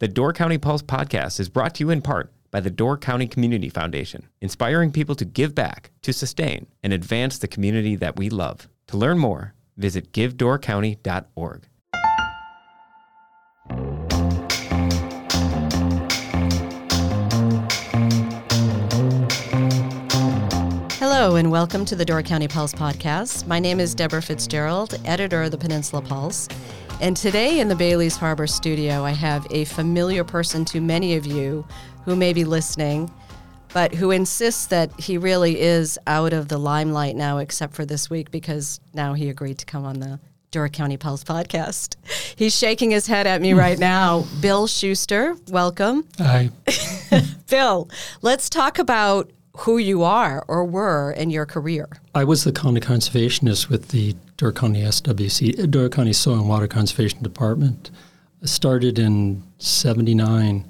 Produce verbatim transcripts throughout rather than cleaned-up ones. The Door County Pulse podcast is brought to you in part by the Door County Community Foundation, inspiring people to give back, to sustain, and advance the community that we love. To learn more, visit give door county dot org. Hello and welcome to the Door County Pulse podcast. My name is Deborah Fitzgerald, editor of the Peninsula Pulse. And today in the Bailey's Harbor studio, I have a familiar person to many of you who may be listening, but who insists that he really is out of the limelight now, except for this week, because now he agreed to come on the Door County Pulse podcast. He's shaking his head at me right now. Bill Schuster, welcome. Hi. Bill, let's talk about who you are or were in your career. I was the county conservationist with the Door County S W C, Door County Soil and Water Conservation Department. I started in seventy-nine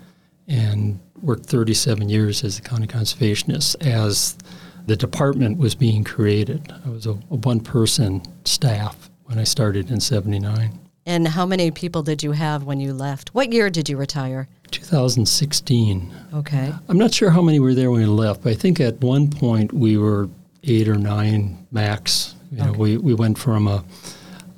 and worked thirty-seven years as a county conservationist as the department was being created. I was a, a one-person staff when I started in seventy-nine. And how many people did you have when you left? What year did you retire? two thousand sixteen. Okay. I'm not sure how many were there when we left, but I think at one point we were eight or nine max. You know, okay. we, we went from a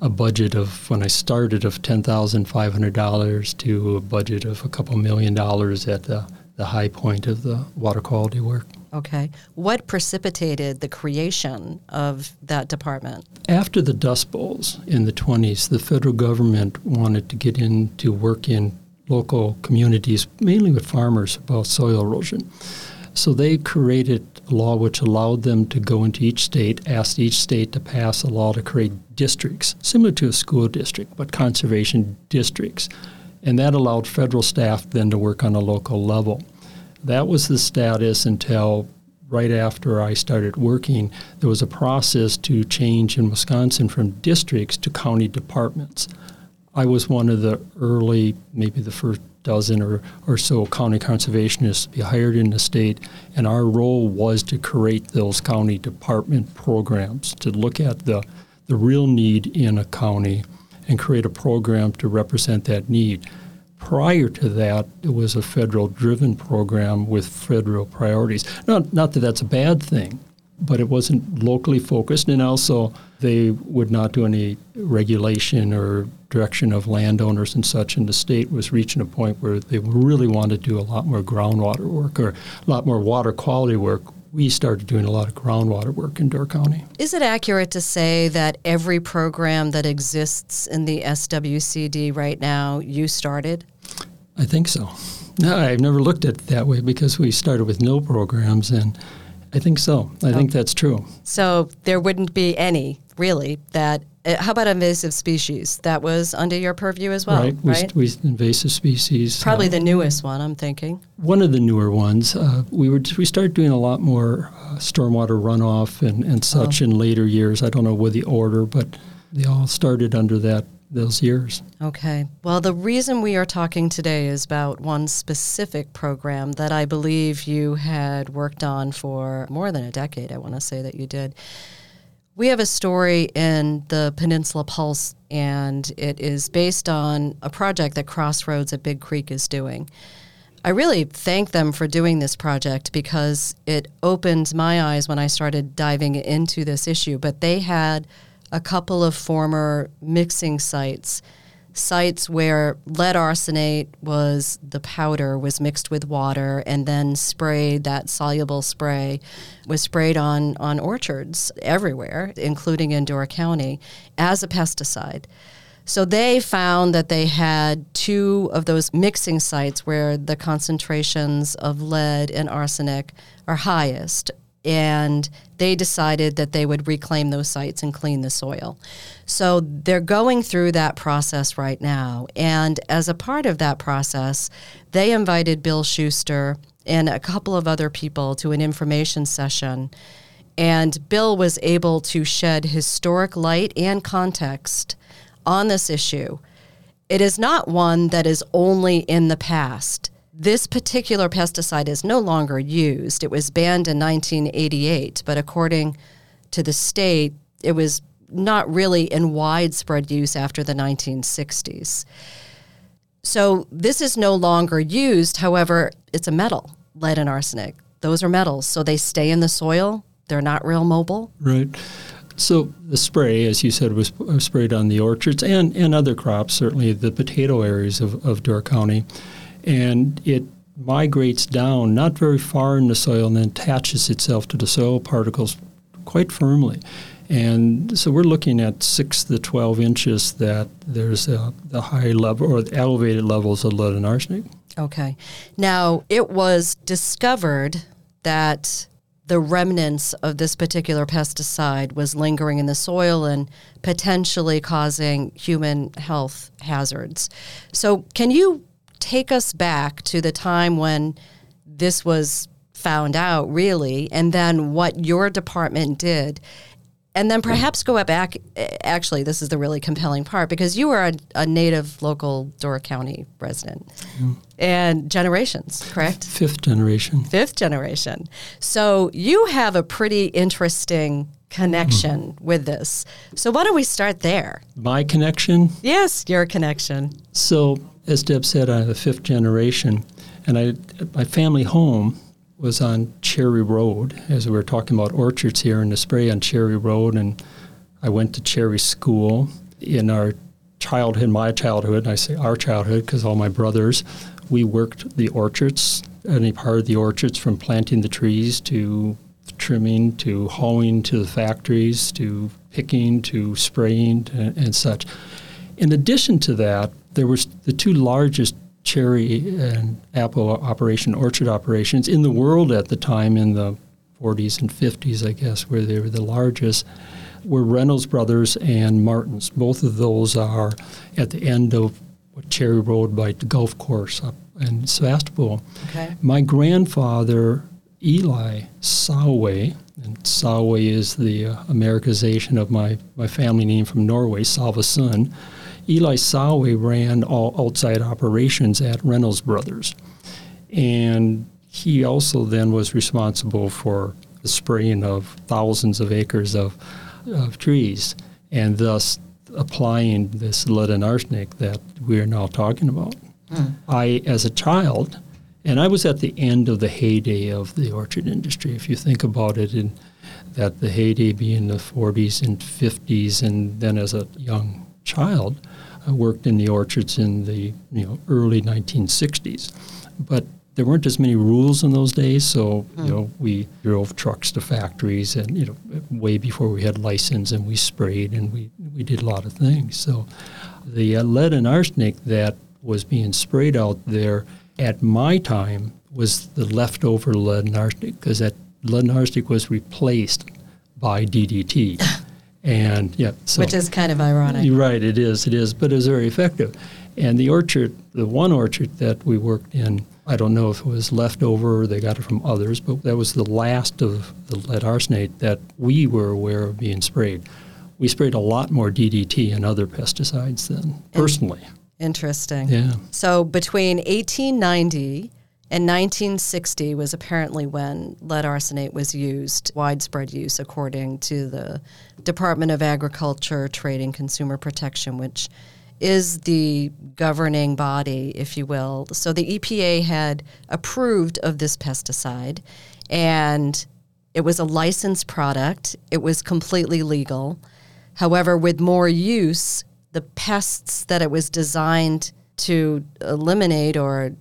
a budget of, when I started, of ten thousand five hundred dollars to a budget of a couple million dollars at the, the high point of the water quality work. Okay. What precipitated the creation of that department? After the Dust Bowls in the twenties, the federal government wanted to get in to work in local communities, mainly with farmers, about soil erosion. So they created a law which allowed them to go into each state, asked each state to pass a law to create districts, similar to a school district, but conservation districts. And that allowed federal staff then to work on a local level. That was the status until right after I started working. There was a process to change in Wisconsin from districts to county departments. I was one of the early, maybe the first dozen or, or so county conservationists to be hired in the state, and our role was to create those county department programs, to look at the, the real need in a county and create a program to represent that need. Prior to that, it was a federal-driven program with federal priorities. Not, not that that's a bad thing, but it wasn't locally focused, and also they would not do any regulation or direction of landowners and such, and the state was reaching a point where they really wanted to do a lot more groundwater work or a lot more water quality work. We started doing a lot of groundwater work in Door County. Is it accurate to say that every program that exists in the S W C D right now, you started? I think so. No, I've never looked at it that way because we started with no programs, and I think so. I okay. think that's true. So there wouldn't be any, really, that... Uh, how about invasive species? That was under your purview as well, right? right? We, we, invasive species. Probably uh, the newest one, I'm thinking. One of the newer ones. Uh, we were we started doing a lot more uh, stormwater runoff and, and such oh. in later years. I don't know with the order, but they all started under that those years. Okay. Well, the reason we are talking today is about one specific program that I believe you had worked on for more than a decade. I want to say that you did. We have a story in the Peninsula Pulse, and it is based on a project that Crossroads at Big Creek is doing. I really thank them for doing this project because it opened my eyes when I started diving into this issue. But they had a couple of former mixing sites, sites where lead arsenate was the powder, was mixed with water, and then sprayed, that soluble spray was sprayed on, on orchards everywhere, including in Door County, as a pesticide. So they found that they had two of those mixing sites where the concentrations of lead and arsenic are highest, and they decided that they would reclaim those sites and clean the soil. So they're going through that process right now. And as a part of that process, they invited Bill Schuster and a couple of other people to an information session. And Bill was able to shed historic light and context on this issue. It is not one that is only in the past. This particular pesticide is no longer used. It was banned in nineteen eighty-eight, but according to the state, it was not really in widespread use after the nineteen sixties. So this is no longer used. However, it's a metal, lead and arsenic. Those are metals, so they stay in the soil. They're not real mobile. Right. So the spray, as you said, was sprayed on the orchards and, and other crops, certainly the potato areas of, of Door County. And it migrates down not very far in the soil and then attaches itself to the soil particles quite firmly. And so we're looking at six to twelve inches that there's a, the high level or the elevated levels of lead and arsenic. Okay. Now, it was discovered that the remnants of this particular pesticide was lingering in the soil and potentially causing human health hazards. So can you take us back to the time when this was found out, really, and then what your department did? And then perhaps go back, actually, this is the really compelling part, because you are a, a native local Door County resident. Yeah. And generations, correct? Fifth generation. Fifth generation. So you have a pretty interesting connection mm. with this. So why don't we start there? My connection? Yes, your connection. So as Deb said, I'm a fifth generation, and I my family home was on Cherry Road, as we were talking about orchards here, and the spray on Cherry Road, and I went to Cherry School. In our childhood, my childhood, and I say our childhood because all my brothers, we worked the orchards, any part of the orchards, from planting the trees to trimming to hauling to the factories to picking to spraying and, and such. In addition to that, there was the two largest cherry and apple operation, orchard operations in the world at the time, in the forties and fifties, I guess, where they were the largest, were Reynolds Brothers and Martin's. Both of those are at the end of Cherry Road by the golf course up in Sevastopol. Okay. My grandfather, Eli Salway, and Salway is the uh, Americanization of my, my family name from Norway, Salva Sun. Eli Salway ran all outside operations at Reynolds Brothers, and he also then was responsible for the spraying of thousands of acres of, of trees, and thus applying this lead and arsenic that we are now talking about. Mm. I, as a child, and I was at the end of the heyday of the orchard industry, if you think about it, in that the heyday being the forties and fifties, and then as a young child, I worked in the orchards in the you know early nineteen sixties, but there weren't as many rules in those days. So mm. you know we drove trucks to factories, and you know way before we had license, and we sprayed and we we did a lot of things. So the uh, lead and arsenic that was being sprayed out there at my time was the leftover lead and arsenic, because that lead and arsenic was replaced by D D T. And yeah, so, which is kind of ironic. You're right, it is, it is, but it was very effective. And the orchard, the one orchard that we worked in, I don't know if it was left over or they got it from others, but that was the last of the lead arsenate that we were aware of being sprayed. We sprayed a lot more D D T and other pesticides then, personally. Interesting. Yeah. So between eighteen ninety and nineteen sixty was apparently when lead arsenate was used, widespread use, according to the Department of Agriculture, Trade, and Consumer Protection, which is the governing body, if you will. So the E P A had approved of this pesticide, and it was a licensed product. It was completely legal. However, with more use, the pests that it was designed to eliminate or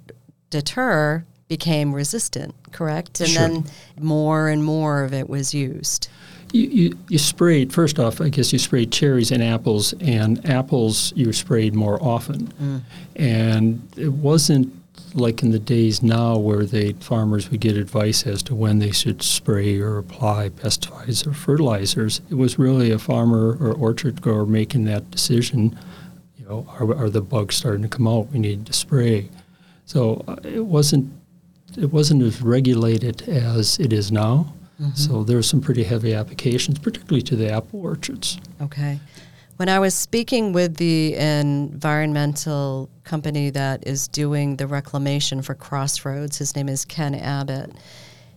deter became resistant, correct? And sure. Then more and more of it was used. You, you you sprayed, first off, I guess you sprayed cherries and apples, and apples you sprayed more often. Mm. And it wasn't like in the days now where the farmers would get advice as to when they should spray or apply pesticides or fertilizers. It was really a farmer or orchard grower making that decision, you know, are, are the bugs starting to come out? We need to spray. So it wasn't it wasn't as regulated as it is now. Mm-hmm. So there were some pretty heavy applications, particularly to the apple orchards. Okay. When I was speaking with the environmental company that is doing the reclamation for Crossroads, his name is Ken Abbott,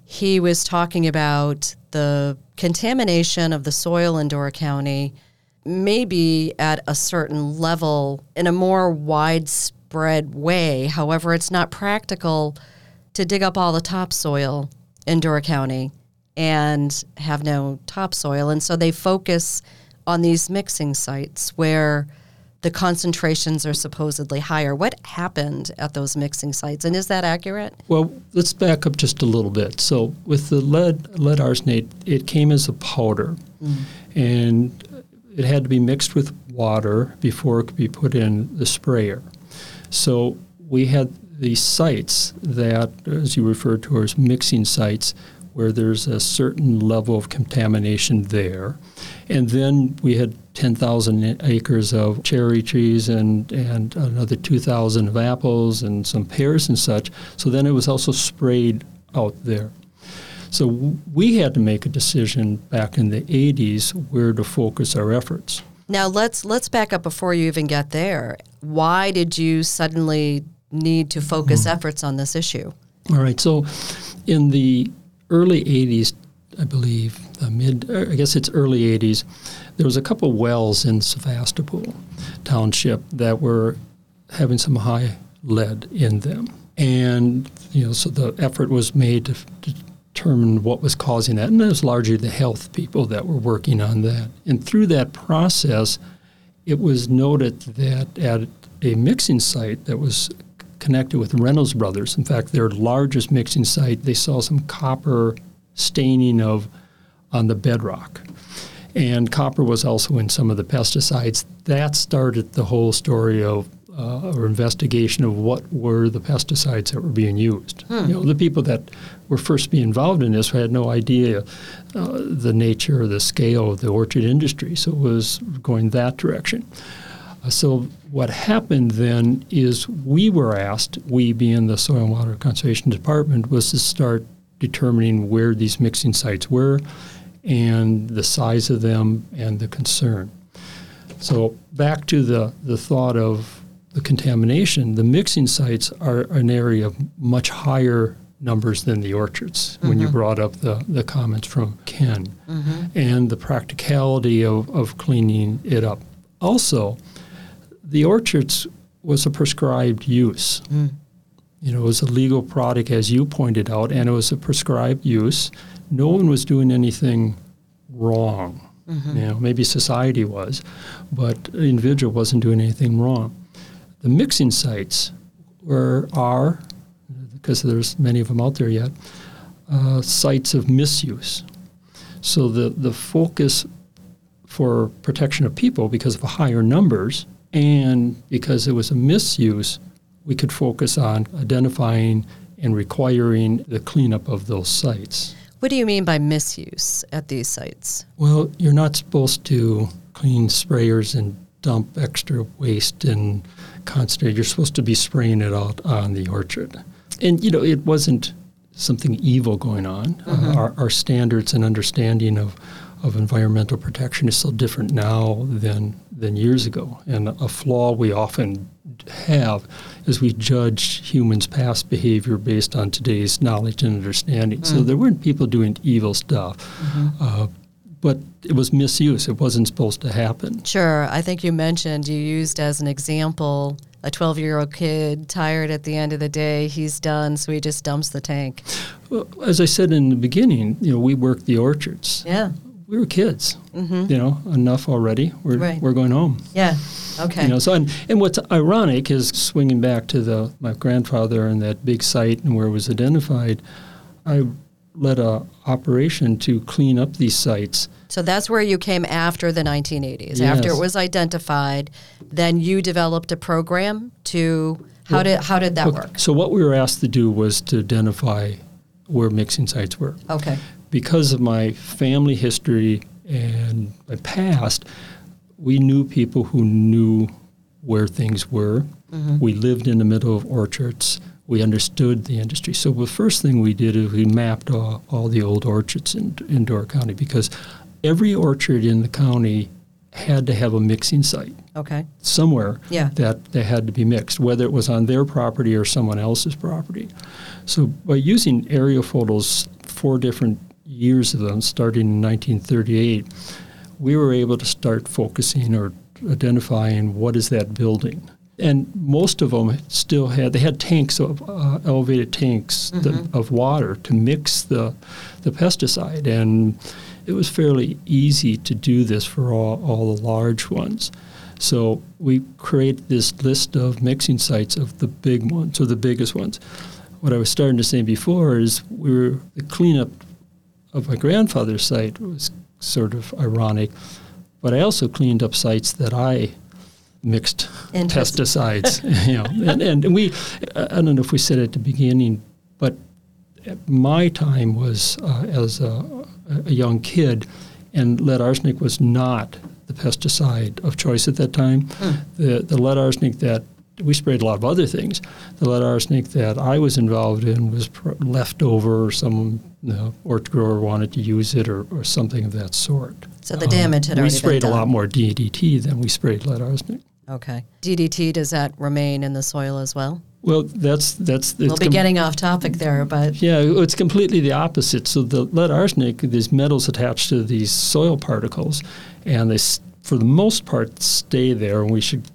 he was talking about the contamination of the soil in Door County, maybe at a certain level in a more widespread widespread way. However, it's not practical to dig up all the topsoil in Door County and have no topsoil. And so they focus on these mixing sites where the concentrations are supposedly higher. What happened at those mixing sites, and is that accurate? Well, let's back up just a little bit. So with the lead lead arsenate, it came as a powder, mm. and it had to be mixed with water before it could be put in the sprayer. So we had these sites that, as you refer to as mixing sites, where there's a certain level of contamination there. And then we had ten thousand acres of cherry trees and, and another two thousand of apples and some pears and such. So then it was also sprayed out there. So w- we had to make a decision back in the eighties where to focus our efforts. Now let's let's back up before you even get there. Why did you suddenly need to focus mm-hmm. efforts on this issue? All right, so in the early eighties, I believe, uh, mid, I guess it's early eighties, there was a couple wells in Sevastopol Township that were having some high lead in them. And, you know, so the effort was made to, to determine what was causing that. And it was largely the health people that were working on that. And through that process, it was noted that at a mixing site that was connected with Reynolds Brothers, in fact, their largest mixing site, they saw some copper staining of on the bedrock. And copper was also in some of the pesticides. That started the whole story of uh, or investigation of what were the pesticides that were being used. Hmm. You know, the people that were first being involved in this had no idea uh, the nature or the scale of the orchard industry, so it was going that direction. Uh, so what happened then is we were asked, we being the Soil and Water Conservation Department, was to start determining where these mixing sites were and the size of them and the concern. So back to the, the thought of the contamination, the mixing sites are an area of much higher numbers than the orchards, mm-hmm. when you brought up the, the comments from Ken, mm-hmm. and the practicality of, of cleaning it up. Also, the orchards was a prescribed use. Mm. You know, it was a legal product, as you pointed out, and it was a prescribed use. No one was doing anything wrong. Mm-hmm. You know, maybe society was, but an individual wasn't doing anything wrong. The mixing sites were, are, because there's many of them out there yet, uh, sites of misuse. So the, the focus for protection of people, because of higher numbers and because it was a misuse, we could focus on identifying and requiring the cleanup of those sites. What do you mean by misuse at these sites? Well, you're not supposed to clean sprayers and dump extra waste and concentrate. You're supposed to be spraying it out on the orchard. And, you know, it wasn't something evil going on. Mm-hmm. Uh, our, our standards and understanding of, of environmental protection is so different now than than years ago. And a flaw we often have is we judge humans' past behavior based on today's knowledge and understanding. Mm. So there weren't people doing evil stuff, mm-hmm. uh, but it was misuse. It wasn't supposed to happen. Sure. I think you mentioned you used as an example a twelve-year-old kid, tired at the end of the day, he's done, so he just dumps the tank. Well, as I said in the beginning, you know, we worked the orchards. Yeah. We were kids, mm-hmm. you know, enough already. We're right. we're going home. Yeah, okay. You know, so and, and what's ironic is swinging back to the my grandfather and that big site and where it was identified, I led a operation to clean up these sites. So that's where you came after the nineteen eighties. Yes. After it was identified, then you developed a program to, how well, did how did that well, work? So what we were asked to do was to identify where mixing sites were. Okay. Because of my family history and my past, we knew people who knew where things were. Mm-hmm. We lived in the middle of orchards. We understood the industry. So the first thing we did is we mapped all, all the old orchards in, in Door County, because every orchard in the county had to have a mixing site. Okay. Somewhere yeah. that they had to be mixed, whether it was on their property or someone else's property. So by using aerial photos, four different years of them, starting in nineteen thirty-eight, we were able to start focusing or identifying what is that building. and most of them still had, they had tanks of uh, elevated tanks mm-hmm. the, of water to mix the the pesticide, and it was fairly easy to do this for all, all the large ones. So we created this list of mixing sites of the big ones, or the biggest ones. What I was starting to say before is we were, the cleanup of my grandfather's site was sort of ironic, but I also cleaned up sites that I mixed pesticides. you know, and, and we, I don't know if we said at the beginning, but my time was uh, as a, a young kid, and lead arsenic was not the pesticide of choice at that time. Mm. The, the lead arsenic that we sprayed a lot of other things. The lead arsenic that I was involved in was pr- left over, or some you know, orchard grower wanted to use it, or, or something of that sort. So the damage had um, already been done. We sprayed a lot more D D T than we sprayed lead arsenic. Okay. D D T, does that remain in the soil as well? Well, that's... that's we'll be com- getting off topic there, but... Yeah, it's completely the opposite. So the lead arsenic, these metals attached to these soil particles, and they, for the most part, stay there, and we should...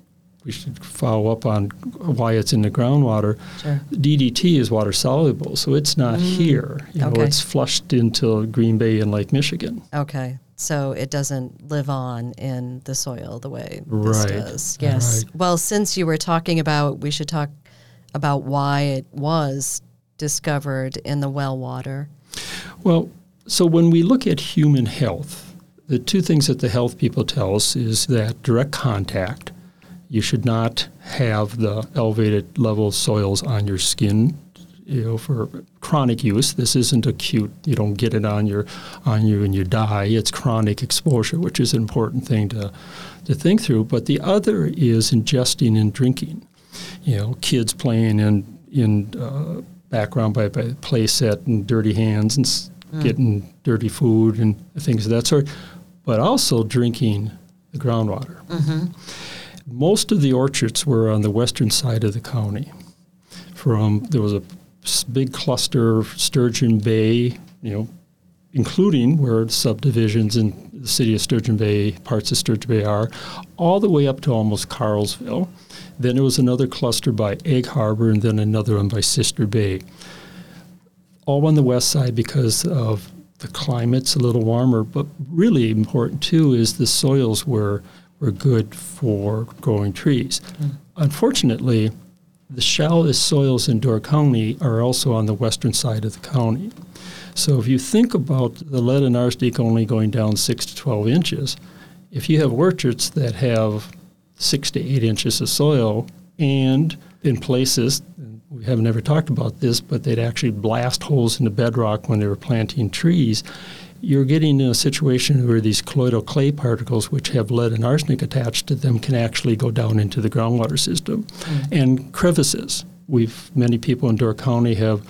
We should follow up on why it's in the groundwater. Sure. D D T is water soluble, so it's not mm. here. You okay. know, it's flushed into Green Bay and Lake Michigan. Okay, so it doesn't live on in the soil the way right. this does. Yes. Right. Well, since you were talking about, we should talk about why it was discovered in the well water. Well, so when we look at human health, the two things that the health people tell us is that direct contact. You should not have the elevated level soils on your skin, you know, for chronic use. This isn't acute. You don't get it on your, on you and you die. It's chronic exposure, which is an important thing to, to think through. But the other is ingesting and drinking. You know, kids playing in in uh, background by, by play set and dirty hands and mm. getting dirty food and things of that sort, but also drinking the groundwater. Mm-hmm. Most of the orchards were on the western side of the county. From there was a big cluster, Sturgeon Bay, you know, including where subdivisions in the city of Sturgeon Bay, parts of Sturgeon Bay are, all the way up to almost Carlsville. Then there was another cluster by Egg Harbor, and then another one by Sister Bay. All on the west side because of the climate's a little warmer, but really important too is the soils were. were good for growing trees. Mm. Unfortunately, the shallowest soils in Door County are also on the western side of the county. So if you think about the lead and arsenic only going down six to twelve inches, if you have orchards that have six to eight inches of soil, and in places, we have never talked about this, but they'd actually blast holes in the bedrock when they were planting trees, you're getting in a situation where these colloidal clay particles, which have lead and arsenic attached to them, can actually go down into the groundwater system. Mm-hmm. And crevices. We've many people in Door County have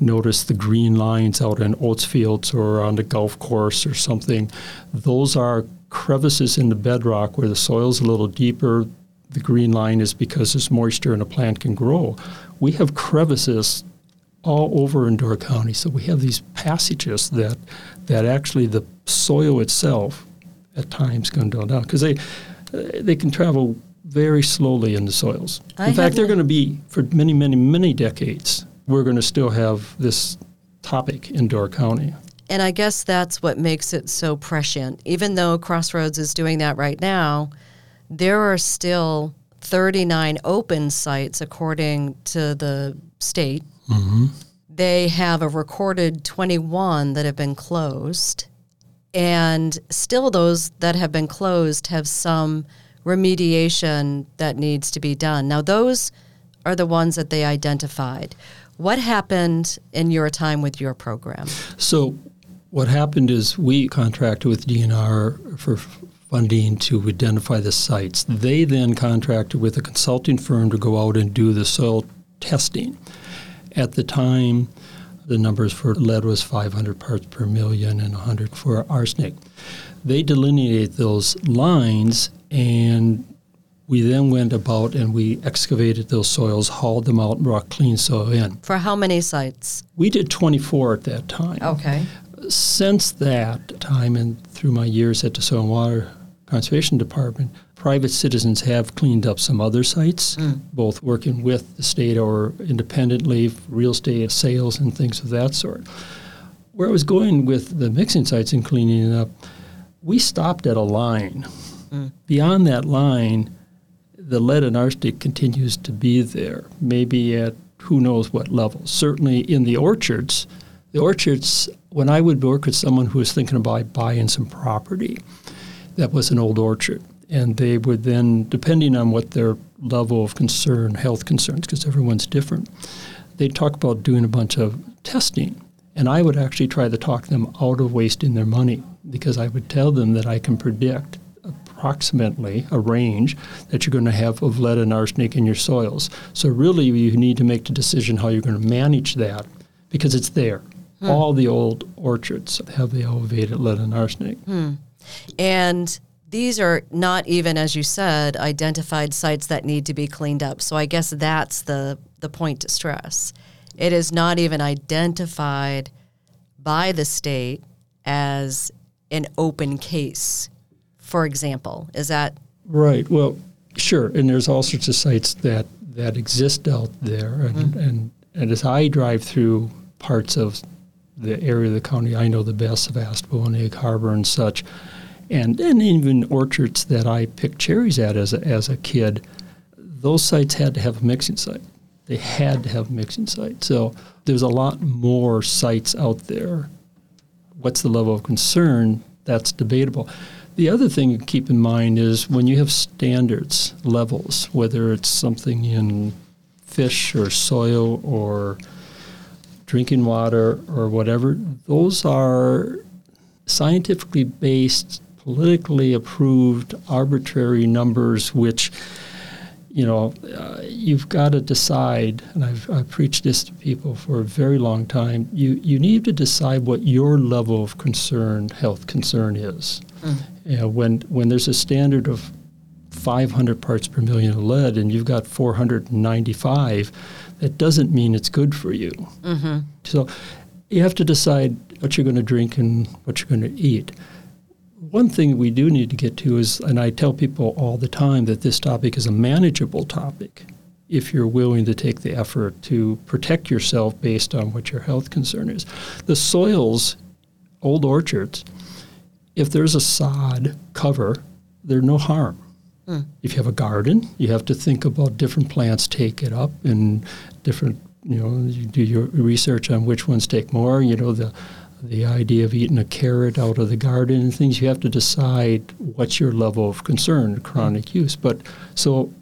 noticed the green lines out in oats fields or on the golf course or something. Those are crevices in the bedrock where the soil's a little deeper. The green line is because there's moisture and a plant can grow. We have crevices all over in Door County. So we have these passages that that actually the soil itself at times can go down because they, they can travel very slowly in the soils. I in fact, they're going to be, for many, many, many decades, we're going to still have this topic in Door County. And I guess that's what makes it so prescient. Even though Crossroads is doing that right now, there are still thirty-nine open sites according to the state. Mm-hmm. They have a recorded twenty-one that have been closed, and still those that have been closed have some remediation that needs to be done. Now, those are the ones that they identified. What happened in your time with your program? So what happened is we contracted with D N R for funding to identify the sites. They then contracted with a consulting firm to go out and do the soil testing. At the time, the numbers for lead was five hundred parts per million and one hundred for arsenic. They delineated those lines, and we then went about and we excavated those soils, hauled them out, and brought clean soil in. For how many sites? We did twenty-four at that time. Okay. Since that time and through my years at the Soil and Water Conservation Department, private citizens have cleaned up some other sites, mm. both working with the state or independently, real estate sales and things of that sort. Where I was going with the mixing sites and cleaning it up, we stopped at a line. Mm. Beyond that line, the lead and arsenic continues to be there, maybe at who knows what level. Certainly in the orchards, the orchards, when I would work with someone who was thinking about buying some property, that was an old orchard. And they would then, depending on what their level of concern, health concerns, because everyone's different, they'd talk about doing a bunch of testing. And I would actually try to talk them out of wasting their money, because I would tell them that I can predict approximately a range that you're going to have of lead and arsenic in your soils. So really you need to make the decision how you're going to manage that, because it's there. Hmm. All the old orchards have the elevated lead and arsenic. Hmm. And these are not even, as you said, identified sites that need to be cleaned up. So I guess that's the, the point to stress. It is not even identified by the state as an open case, for example. Is that? Right. Well, sure. And there's all sorts of sites that, that exist out there. And, mm-hmm. and, and as I drive through parts of the area of the county I know the best, Sevastopol and Egg Harbor and such, and and even orchards that I picked cherries at as a, as a kid, those sites had to have a mixing site. They had to have a mixing site. So there's a lot more sites out there. What's the level of concern? That's debatable. The other thing to keep in mind is when you have standards, levels, whether it's something in fish or soil or drinking water or whatever, those are scientifically based, politically approved, arbitrary numbers, which, you know, uh, you've got to decide, and I've, I've preached this to people for a very long time, you, you need to decide what your level of concern, health concern is. Mm. You know, when, when there's a standard of five hundred parts per million of lead and you've got four hundred ninety-five, that doesn't mean it's good for you. Mm-hmm. So you have to decide what you're going to drink and what you're going to eat. One thing we do need to get to is, and I tell people all the time that this topic is a manageable topic if you're willing to take the effort to protect yourself based on what your health concern is. The soils, old orchards, if there's a sod cover, there's no harm. Mm. If you have a garden, you have to think about different plants take it up and different, you know, you do your research on which ones take more, you know, the the idea of eating a carrot out of the garden and things. You have to decide what's your level of concern, chronic use. But so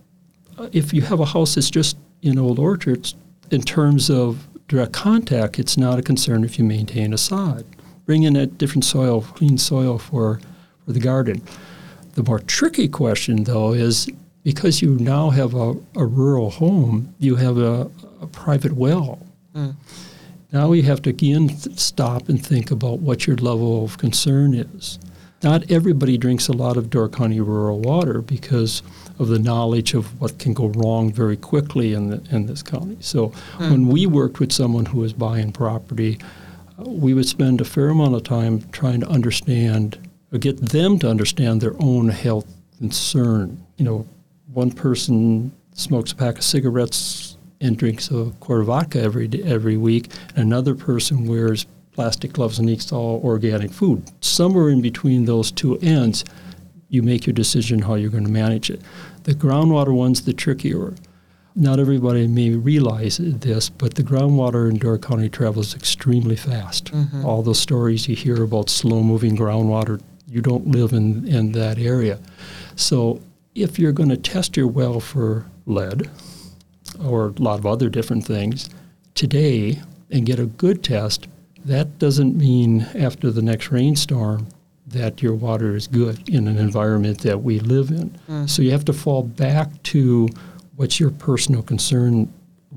uh, if you have a house that's just in old orchards, in terms of direct contact, it's not a concern if you maintain a sod. Bring in a different soil, clean soil for, for the garden. The more tricky question, though, is because you now have a, a rural home, you have a, a private well. Mm. Now we have to again th- stop and think about what your level of concern is. Not everybody drinks a lot of Door County rural water because of the knowledge of what can go wrong very quickly in the, in this county. So mm. when we worked with someone who was buying property, uh, we would spend a fair amount of time trying to understand or get them to understand their own health concern. You know, one person smokes a pack of cigarettes and drinks a quart of vodka every every week, and another person wears plastic gloves and eats all organic food. Somewhere in between those two ends, you make your decision how you're going to manage it. The groundwater one's the trickier. Not everybody may realize this, but the groundwater in Door County travels extremely fast. Mm-hmm. All those stories you hear about slow-moving groundwater, you don't live in, in that area. So if you're going to test your well for lead, or a lot of other different things today and get a good test, that doesn't mean after the next rainstorm that your water is good in an environment that we live in. Mm. So you have to fall back to what your personal concern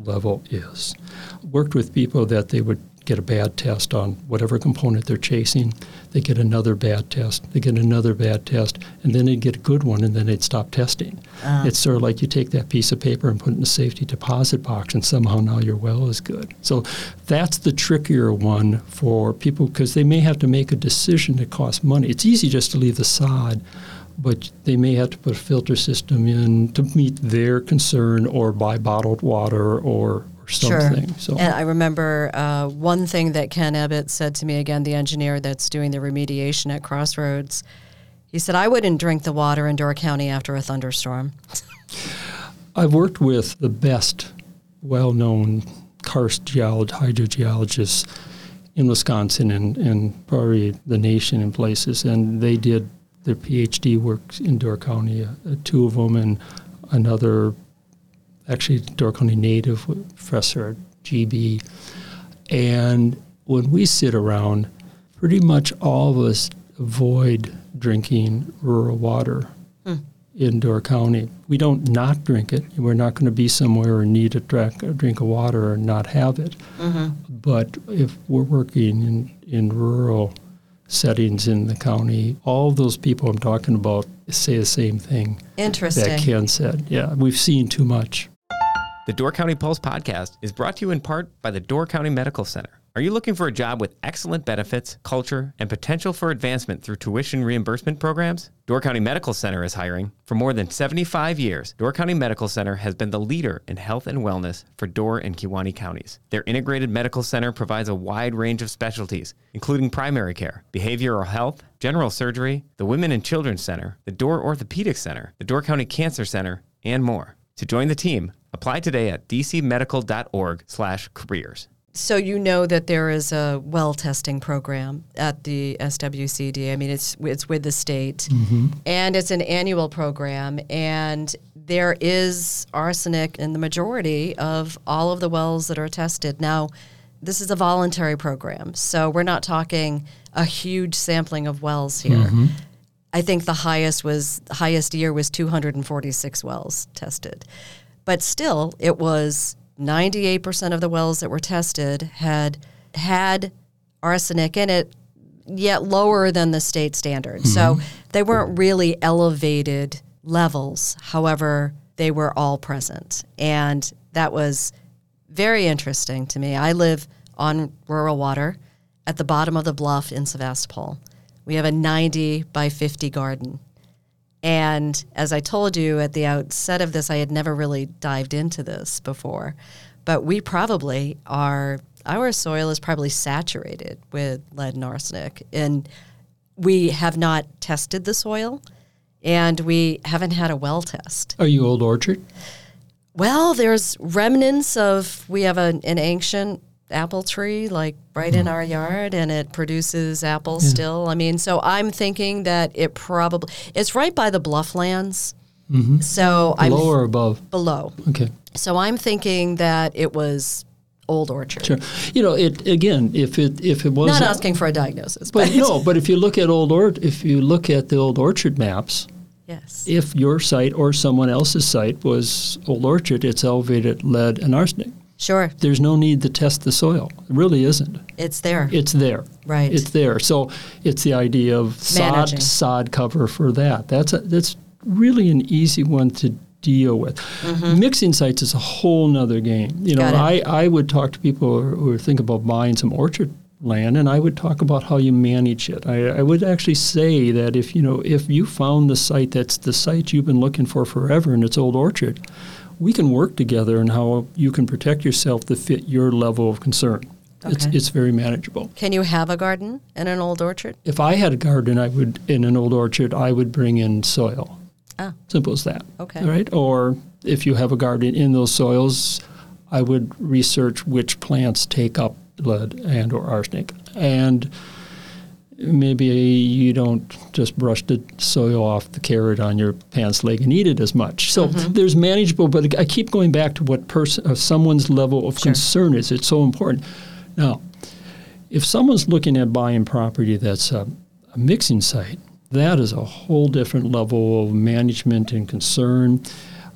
level is. I worked with people that they would get a bad test on whatever component they're chasing. They get another bad test. They get another bad test. And then they'd get a good one, and then they'd stop testing. Uh. It's sort of like you take that piece of paper and put it in a safety deposit box, and somehow now your well is good. So that's the trickier one for people because they may have to make a decision that costs money. It's easy just to leave the sod but they may have to put a filter system in to meet their concern, or buy bottled water or, or something. Sure. So. And I remember uh, one thing that Ken Abbott said to me, again, the engineer that's doing the remediation at Crossroads. He said, I wouldn't drink the water in Door County after a thunderstorm. I've worked with the best well-known karst geolog- hydrogeologists in Wisconsin and, and probably the nation in places, and they did their PhD work in Door County, uh, two of them, and another, actually Door County native, Professor G B. And when we sit around, pretty much all of us avoid drinking rural water hmm. in Door County. We don't not drink it. We're not going to be somewhere and need a drink, a drink of water and not have it. Mm-hmm. But if we're working in, in rural settings in the county, all those people I'm talking about say the same thing. Interesting. That Ken said. Yeah, we've seen too much. The Door County Pulse podcast is brought to you in part by the Door County Medical Center. Are you looking for a job with excellent benefits, culture, and potential for advancement through tuition reimbursement programs? Door County Medical Center is hiring. For more than seventy-five years, Door County Medical Center has been the leader in health and wellness for Door and Kewanee counties. Their integrated medical center provides a wide range of specialties, including primary care, behavioral health, general surgery, the Women and Children's Center, the Door Orthopedic Center, the Door County Cancer Center, and more. To join the team, apply today at d c medical dot org slash careers. So you know that there is a well testing program at the S W C D. I mean, it's it's with the state, mm-hmm. and it's an annual program, and there is arsenic in the majority of all of the wells that are tested. Now, this is a voluntary program, so we're not talking a huge sampling of wells here. Mm-hmm. I think the highest was highest year was two hundred forty-six wells tested, but still it was ninety-eight percent of the wells that were tested had had arsenic in it, yet lower than the state standard. Mm-hmm. So they weren't really elevated levels. However, they were all present. And that was very interesting to me. I live on rural water at the bottom of the bluff in Sevastopol. We have a ninety by fifty garden. And as I told you at the outset of this, I had never really dived into this before, but we probably are, our soil is probably saturated with lead and arsenic, and we have not tested the soil, and we haven't had a well test. Are you Old Orchard? Well, there's remnants of, we have an, an ancient apple tree like right mm. in our yard, and it produces apples yeah. still. I mean, so I'm thinking that it probably, it's right by the bluff lands. Mm-hmm. So below I'm below or above? Below. Okay. So I'm thinking that it was Old Orchard. Sure. You know, it again, if it if it was not asking for a diagnosis, but, but no, but if you look at Old Or if you look at the Old Orchard maps, yes. If your site or someone else's site was Old Orchard, it's elevated lead and arsenic. Sure. There's no need to test the soil. It really isn't. It's there. It's there. Right. It's there. So it's the idea of managing. sod sod cover for that. That's a, that's really an easy one to deal with. Mm-hmm. Mixing sites is a whole nother game. You know, I, I would talk to people who are thinking about buying some orchard land, and I would talk about how you manage it. I, I would actually say that if you know if you found the site that's the site you've been looking for forever and it's Old Orchard, we can work together on how you can protect yourself to fit your level of concern. Okay. It's it's very manageable. Can you have a garden in an Old Orchard? If I had a garden, I would in an Old Orchard, I would bring in soil. Ah. Simple as that. Okay. All right? Or if you have a garden in those soils, I would research which plants take up lead and or arsenic. And maybe you don't just brush the soil off the carrot on your pants leg and eat it as much. So mm-hmm. there's manageable, but I keep going back to what pers- uh, someone's level of sure. concern is. It's so important. Now, if someone's looking at buying property that's a, a mixing site, that is a whole different level of management and concern.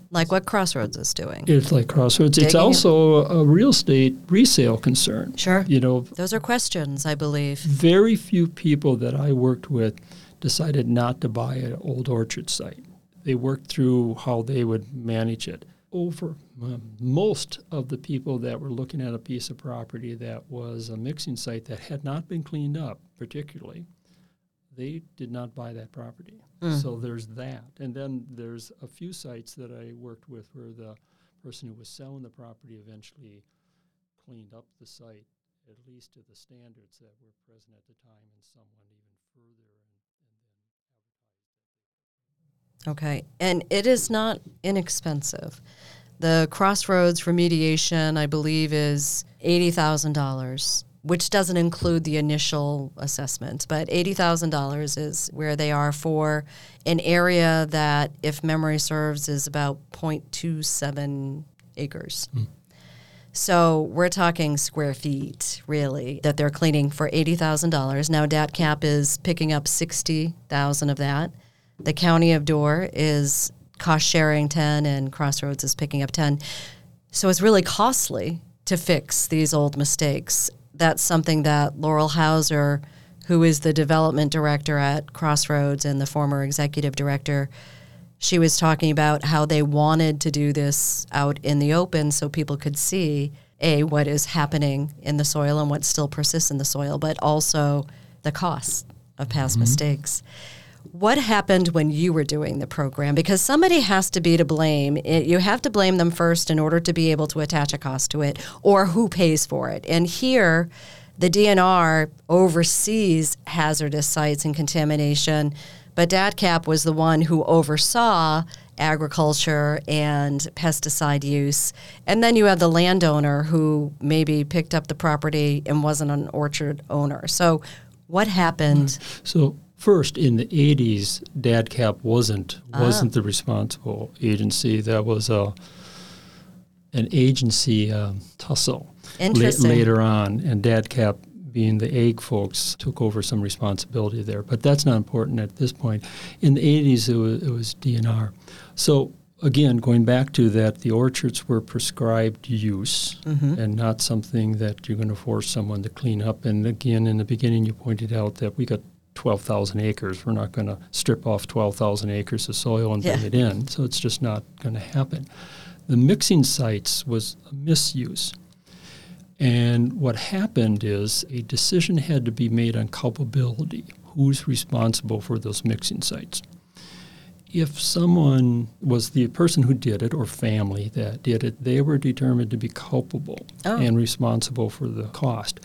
Like what Crossroads is doing. It's like Crossroads. Digging. It's also a real estate resale concern. Sure. You know, those are questions, I believe. Very few people that I worked with decided not to buy an Old Orchard site. They worked through how they would manage it. Over um, most of the people that were looking at a piece of property that was a mixing site that had not been cleaned up particularly, they did not buy that property. Mm. So there's that. And then there's a few sites that I worked with where the person who was selling the property eventually cleaned up the site, at least to the standards that were present at the time, and someone even further. And, and then advertised. Okay. And it is not inexpensive. The Crossroads remediation, I believe, is eighty thousand dollars, which doesn't include the initial assessment. But eighty thousand dollars is where they are for an area that, if memory serves, is about zero point two seven acres. Mm. So we're talking square feet, really, that they're cleaning for eighty thousand dollars. Now, D A T C A P is picking up sixty thousand dollars of that. The County of Door is cost-sharing ten, and Crossroads is picking up ten. So it's really costly to fix these old mistakes. That's something that Laurel Hauser, who is the development director at Crossroads and the former executive director, she was talking about how they wanted to do this out in the open so people could see, A, what is happening in the soil and what still persists in the soil, but also the cost of past mm-hmm. mistakes. What happened when you were doing the program? Because somebody has to be to blame. It, you have to blame them first in order to be able to attach a cost to it, or who pays for it. And here, the D N R oversees hazardous sites and contamination, but D A T C A P was the one who oversaw agriculture and pesticide use. And then you have the landowner who maybe picked up the property and wasn't an orchard owner. So what happened? So first, in the eighties, D A T C A P wasn't ah. wasn't the responsible agency. That was a an agency uh, tussle la- later on, and D A T C A P, being the egg folks, took over some responsibility there. But that's not important at this point. In the eighties, it was, it was D N R. So again, going back to that, the orchards were prescribed use mm-hmm. and not something that you're going to force someone to clean up. And again, in the beginning, you pointed out that we got twelve thousand acres. We're not going to strip off twelve thousand acres of soil and bring yeah. it in. So it's just not going to happen. The mixing sites was a misuse. And what happened is a decision had to be made on culpability. Who's responsible for those mixing sites? If someone was the person who did it, or family that did it, they were determined to be culpable oh. and responsible for the cost.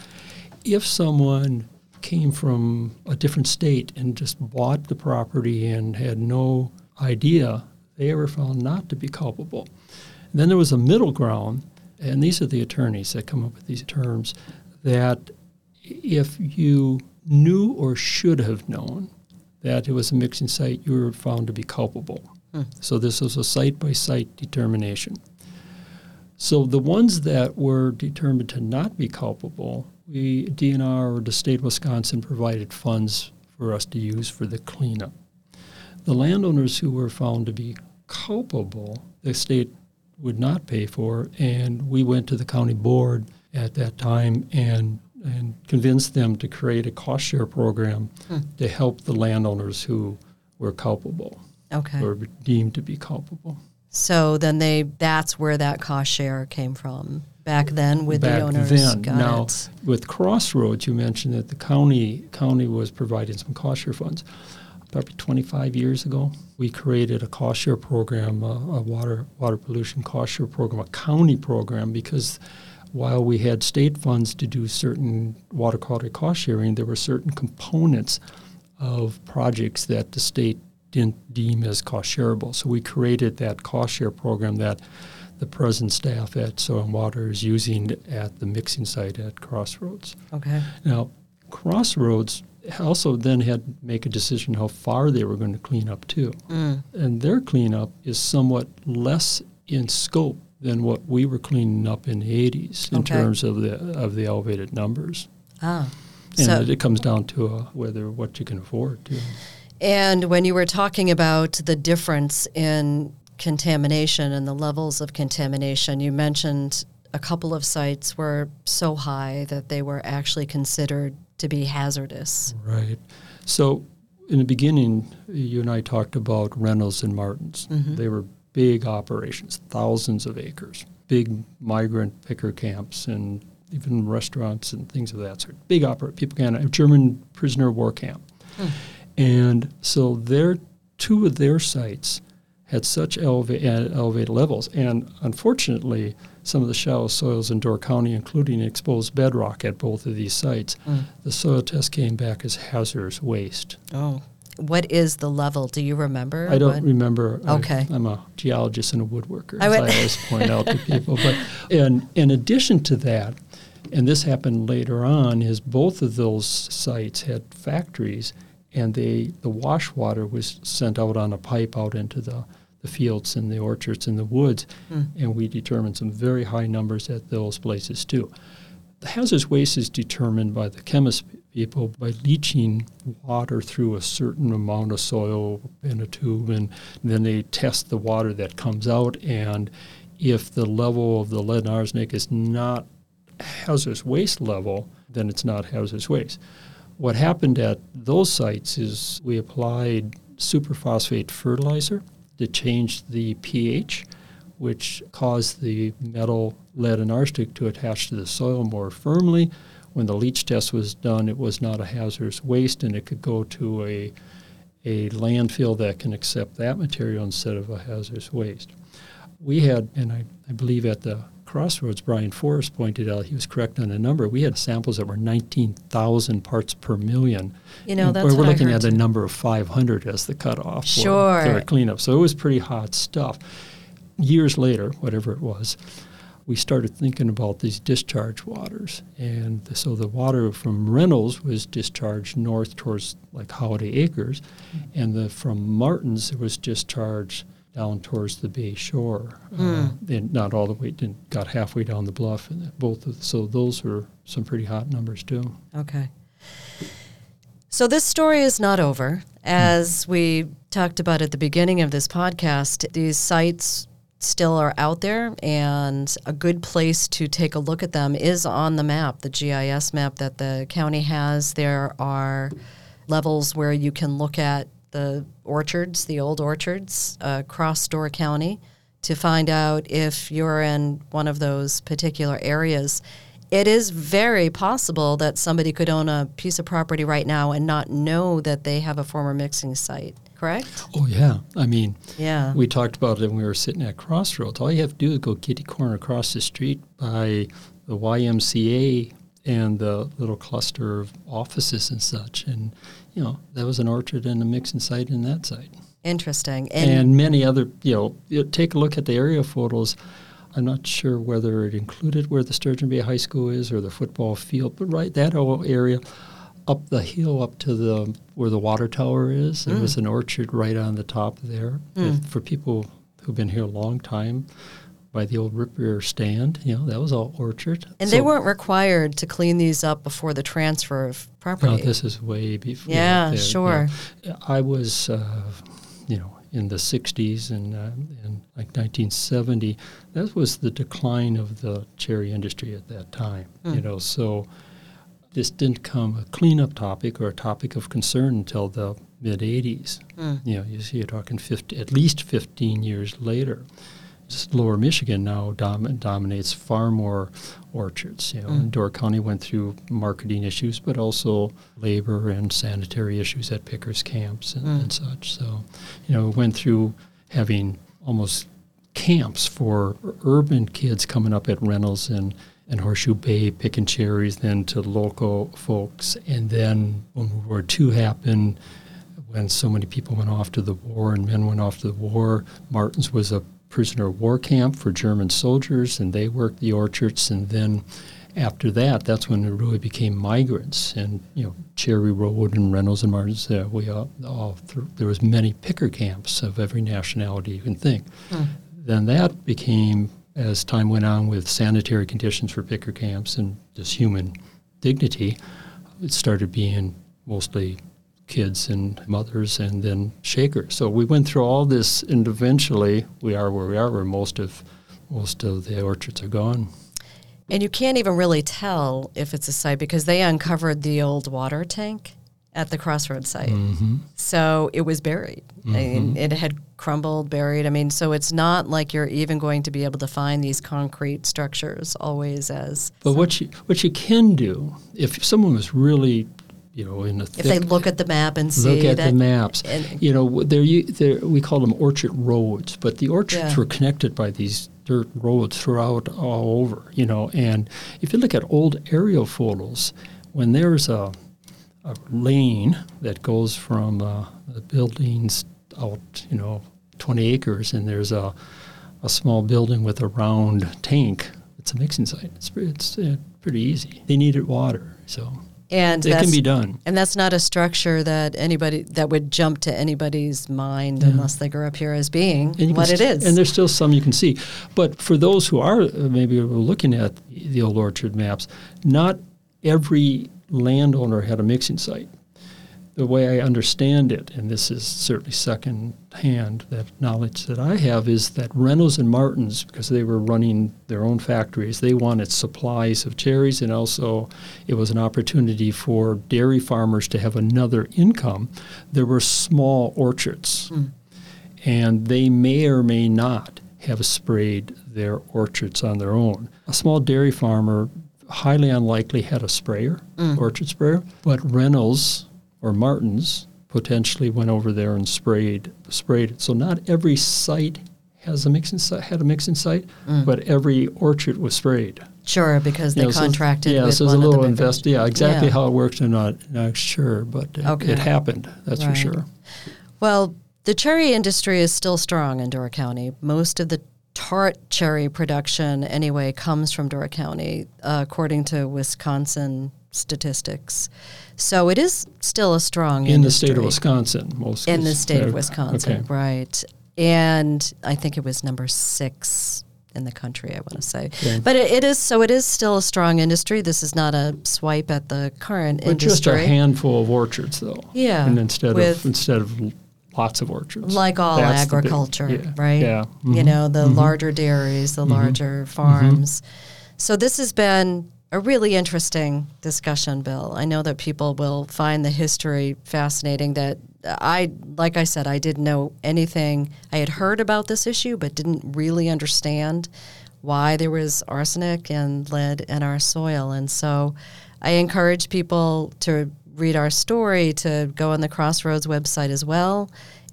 If someone came from a different state and just bought the property and had no idea, they were found not to be culpable. And then there was a middle ground, and these are the attorneys that come up with these terms, that if you knew or should have known that it was a mixing site, you were found to be culpable. Hmm. So this was a site-by-site determination. So the ones that were determined to not be culpable, the D N R or the state of Wisconsin provided funds for us to use for the cleanup. The landowners who were found to be culpable, the state would not pay for, and we went to the county board at that time and and convinced them to create a cost share program hmm. to help the landowners who were culpable okay. or deemed to be culpable. So then they that's where that cost share came from. Back then with Back the owners. Then. Got now, it. With Crossroads, you mentioned that the county county was providing some cost share funds. Probably twenty-five years ago, we created a cost share program, a, a water water pollution cost share program, a county program, because while we had state funds to do certain water quality cost sharing, there were certain components of projects that the state didn't deem as cost shareable. So we created that cost share program that the present staff at Soil and Water is using at the mixing site at Crossroads. Okay. Now, Crossroads also then had to make a decision how far they were going to clean up too. Mm. And their cleanup is somewhat less in scope than what we were cleaning up in the eighties in okay. terms of the of the elevated numbers. Ah. And so it, it comes down to uh, whether what you can afford to. And when you were talking about the difference in contamination and the levels of contamination, you mentioned a couple of sites were so high that they were actually considered to be hazardous. Right. So in the beginning, you and I talked about Reynolds and Martin's. Mm-hmm. They were big operations, thousands of acres, big migrant picker camps and even restaurants and things of that sort. Big opera people can a German prisoner of war camp. Mm. And so their two of their sites had such eleva- elevated levels. And unfortunately, some of the shallow soils in Door County, including exposed bedrock at both of these sites, mm. the soil test came back as hazardous waste. Oh. What is the level? Do you remember? I don't what? remember. Okay. I, I'm a geologist and a woodworker, I as would. I always point out to people. But and in addition to that, and this happened later on, is both of those sites had factories, and they the wash water was sent out on a pipe out into the, the fields and the orchards and the woods, mm. and we determined some very high numbers at those places too. The hazardous waste is determined by the chemist people by leaching water through a certain amount of soil in a tube, and then they test the water that comes out, and if the level of the lead and arsenic is not hazardous waste level, then it's not hazardous waste. What happened at those sites is we applied superphosphate fertilizer to change the pH, which caused the metal, lead, and arsenic to attach to the soil more firmly. When the leach test was done, it was not a hazardous waste, and it could go to a, a landfill that can accept that material instead of a hazardous waste. We had, and I, I believe at the Crossroads, Brian Forrest pointed out, he was correct on a number, we had samples that were nineteen thousand parts per million. You know, that's what I heard. We're looking at a number of five hundred as the cutoff for their cleanup. So it was pretty hot stuff. Years later, whatever it was, we started thinking about these discharge waters. And so the water from Reynolds was discharged north towards like Holiday Acres, and the from Martin's it was discharged down towards the Bay Shore. Mm. Uh, and not all the way, didn't, got halfway down the bluff. And both of, so those were some pretty hot numbers too. Okay. So this story is not over. As mm. we talked about at the beginning of this podcast, these sites still are out there, and a good place to take a look at them is on the map, the G I S map that the county has. There are levels where you can look at the orchards, the old orchards uh, across Door County to find out if you're in one of those particular areas. It is very possible that somebody could own a piece of property right now and not know that they have a former mixing site. Correct? Oh, yeah. I mean, yeah. we talked about it when we were sitting at Crossroads. All you have to do is go kitty corner across the street by the Y M C A and the little cluster of offices and such. And, you know, that was an orchard and a mixing site in that site. Interesting. And, and many other, you know, you take a look at the aerial photos. I'm not sure whether it included where the Sturgeon Bay High School is or the football field, but right, that whole area up the hill up to the where the water tower is. There mm. was an orchard right on the top there. Mm. For people who've been here a long time, by the old Rip Pier stand, you know, that was all orchard. And so, they weren't required to clean these up before the transfer of property. No, this is way before. Yeah, there, sure. You know, I was, uh, you know, in the sixties and uh, in like nineteen seventy. That was the decline of the cherry industry at that time, mm. you know, so... This didn't come a cleanup topic or a topic of concern until the mid-eighties. Mm. You know, you see you're talking fifty, at least fifteen years later. Just lower Michigan now dom- dominates far more orchards. You know, mm. Door County went through marketing issues, but also labor and sanitary issues at pickers' camps and, mm. and such. So, you know, went through having almost camps for urban kids coming up at Reynolds and and Horseshoe Bay picking cherries, then to local folks. And then when World War Two happened, when so many people went off to the war and men went off to the war, Martin's was a prisoner of war camp for German soldiers, and they worked the orchards. And then after that, that's when it really became migrants. And, you know, Cherry Road and Reynolds and Martin's, uh, we all, all through, there was many picker camps of every nationality you can think. Mm. Then that became... As time went on with sanitary conditions for picker camps and just human dignity, it started being mostly kids and mothers and then shakers. So we went through all this, and eventually we are where we are, where most of most of the orchards are gone. And you can't even really tell if it's a site because they uncovered the old water tank at the Crossroads site. Mm-hmm. So it was buried. Mm-hmm. I mean, it had crumbled, buried. I mean, so it's not like you're even going to be able to find these concrete structures always as... But some. what you what you can do, if someone was really you know, in a thick, if they look at the map and see look at that, the maps, and, you know, they're, they're, we call them orchard roads, but the orchards yeah. were connected by these dirt roads throughout all over, you know. And if you look at old aerial photos, when there's a, a lane that goes from uh, the buildings out, you know, twenty acres, and there's a a small building with a round tank, it's a mixing site. It's it's uh, pretty easy. They needed water, so and it can be done. And that's not a structure that anybody that would jump to anybody's mind yeah. unless they grew up here as being what st- it is. And there's still some you can see, but for those who are maybe looking at the old orchard maps, not every landowner had a mixing site. The way I understand it, and this is certainly second-hand, that knowledge that I have, is that Reynolds and Martin's, because they were running their own factories, they wanted supplies of cherries, and also it was an opportunity for dairy farmers to have another income. There were small orchards, mm. and they may or may not have sprayed their orchards on their own. A small dairy farmer highly unlikely had a sprayer, mm. orchard sprayer, but Reynolds or Martin's potentially went over there and sprayed sprayed it. So not every site has a mixing site had a mixing site, mm. but every orchard was sprayed. Sure, because they you know, contracted. So, yeah, with so it's a little invest. Yeah, exactly yeah. how it works. I'm not not sure, but it, okay. it happened. That's right. for sure. Well, the cherry industry is still strong in Door County. Most of the tart cherry production, anyway, comes from Door County, uh, according to Wisconsin statistics. So it is still a strong in industry. The state of Wisconsin, most in the state of Wisconsin, okay. right? And I think it was number six in the country, I want to say. Okay. But it, it is so. It is still a strong industry. This is not a swipe at the current but industry. But just a handful of orchards, though. Yeah, and instead of instead of lots of orchards, like all That's agriculture, big, yeah. right? Yeah, mm-hmm. you know, the mm-hmm. larger dairies, the mm-hmm. larger farms. Mm-hmm. So this has been a really interesting discussion, Bill. I know that people will find the history fascinating. That I, like I said, I didn't know anything. I had heard about this issue, but didn't really understand why there was arsenic and lead in our soil. And so I encourage people to read our story, to go on the Crossroads website as well,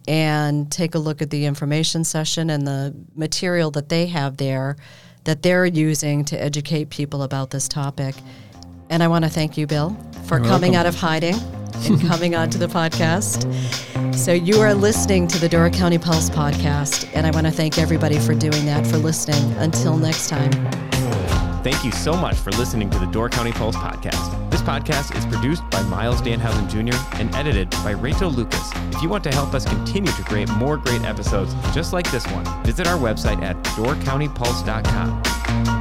and take a look at the information session and the material that they have there that they're using to educate people about this topic. And I want to thank you, Bill, for You're coming welcome. out of hiding and coming onto the podcast. So you are listening to the Door County Pulse podcast, and I want to thank everybody for doing that, for listening. Until next time. Thank you so much for listening to the Door County Pulse podcast. This podcast is produced by Miles Danhausen Junior and edited by Rachel Lucas. If you want to help us continue to create more great episodes just like this one, visit our website at door county pulse dot com.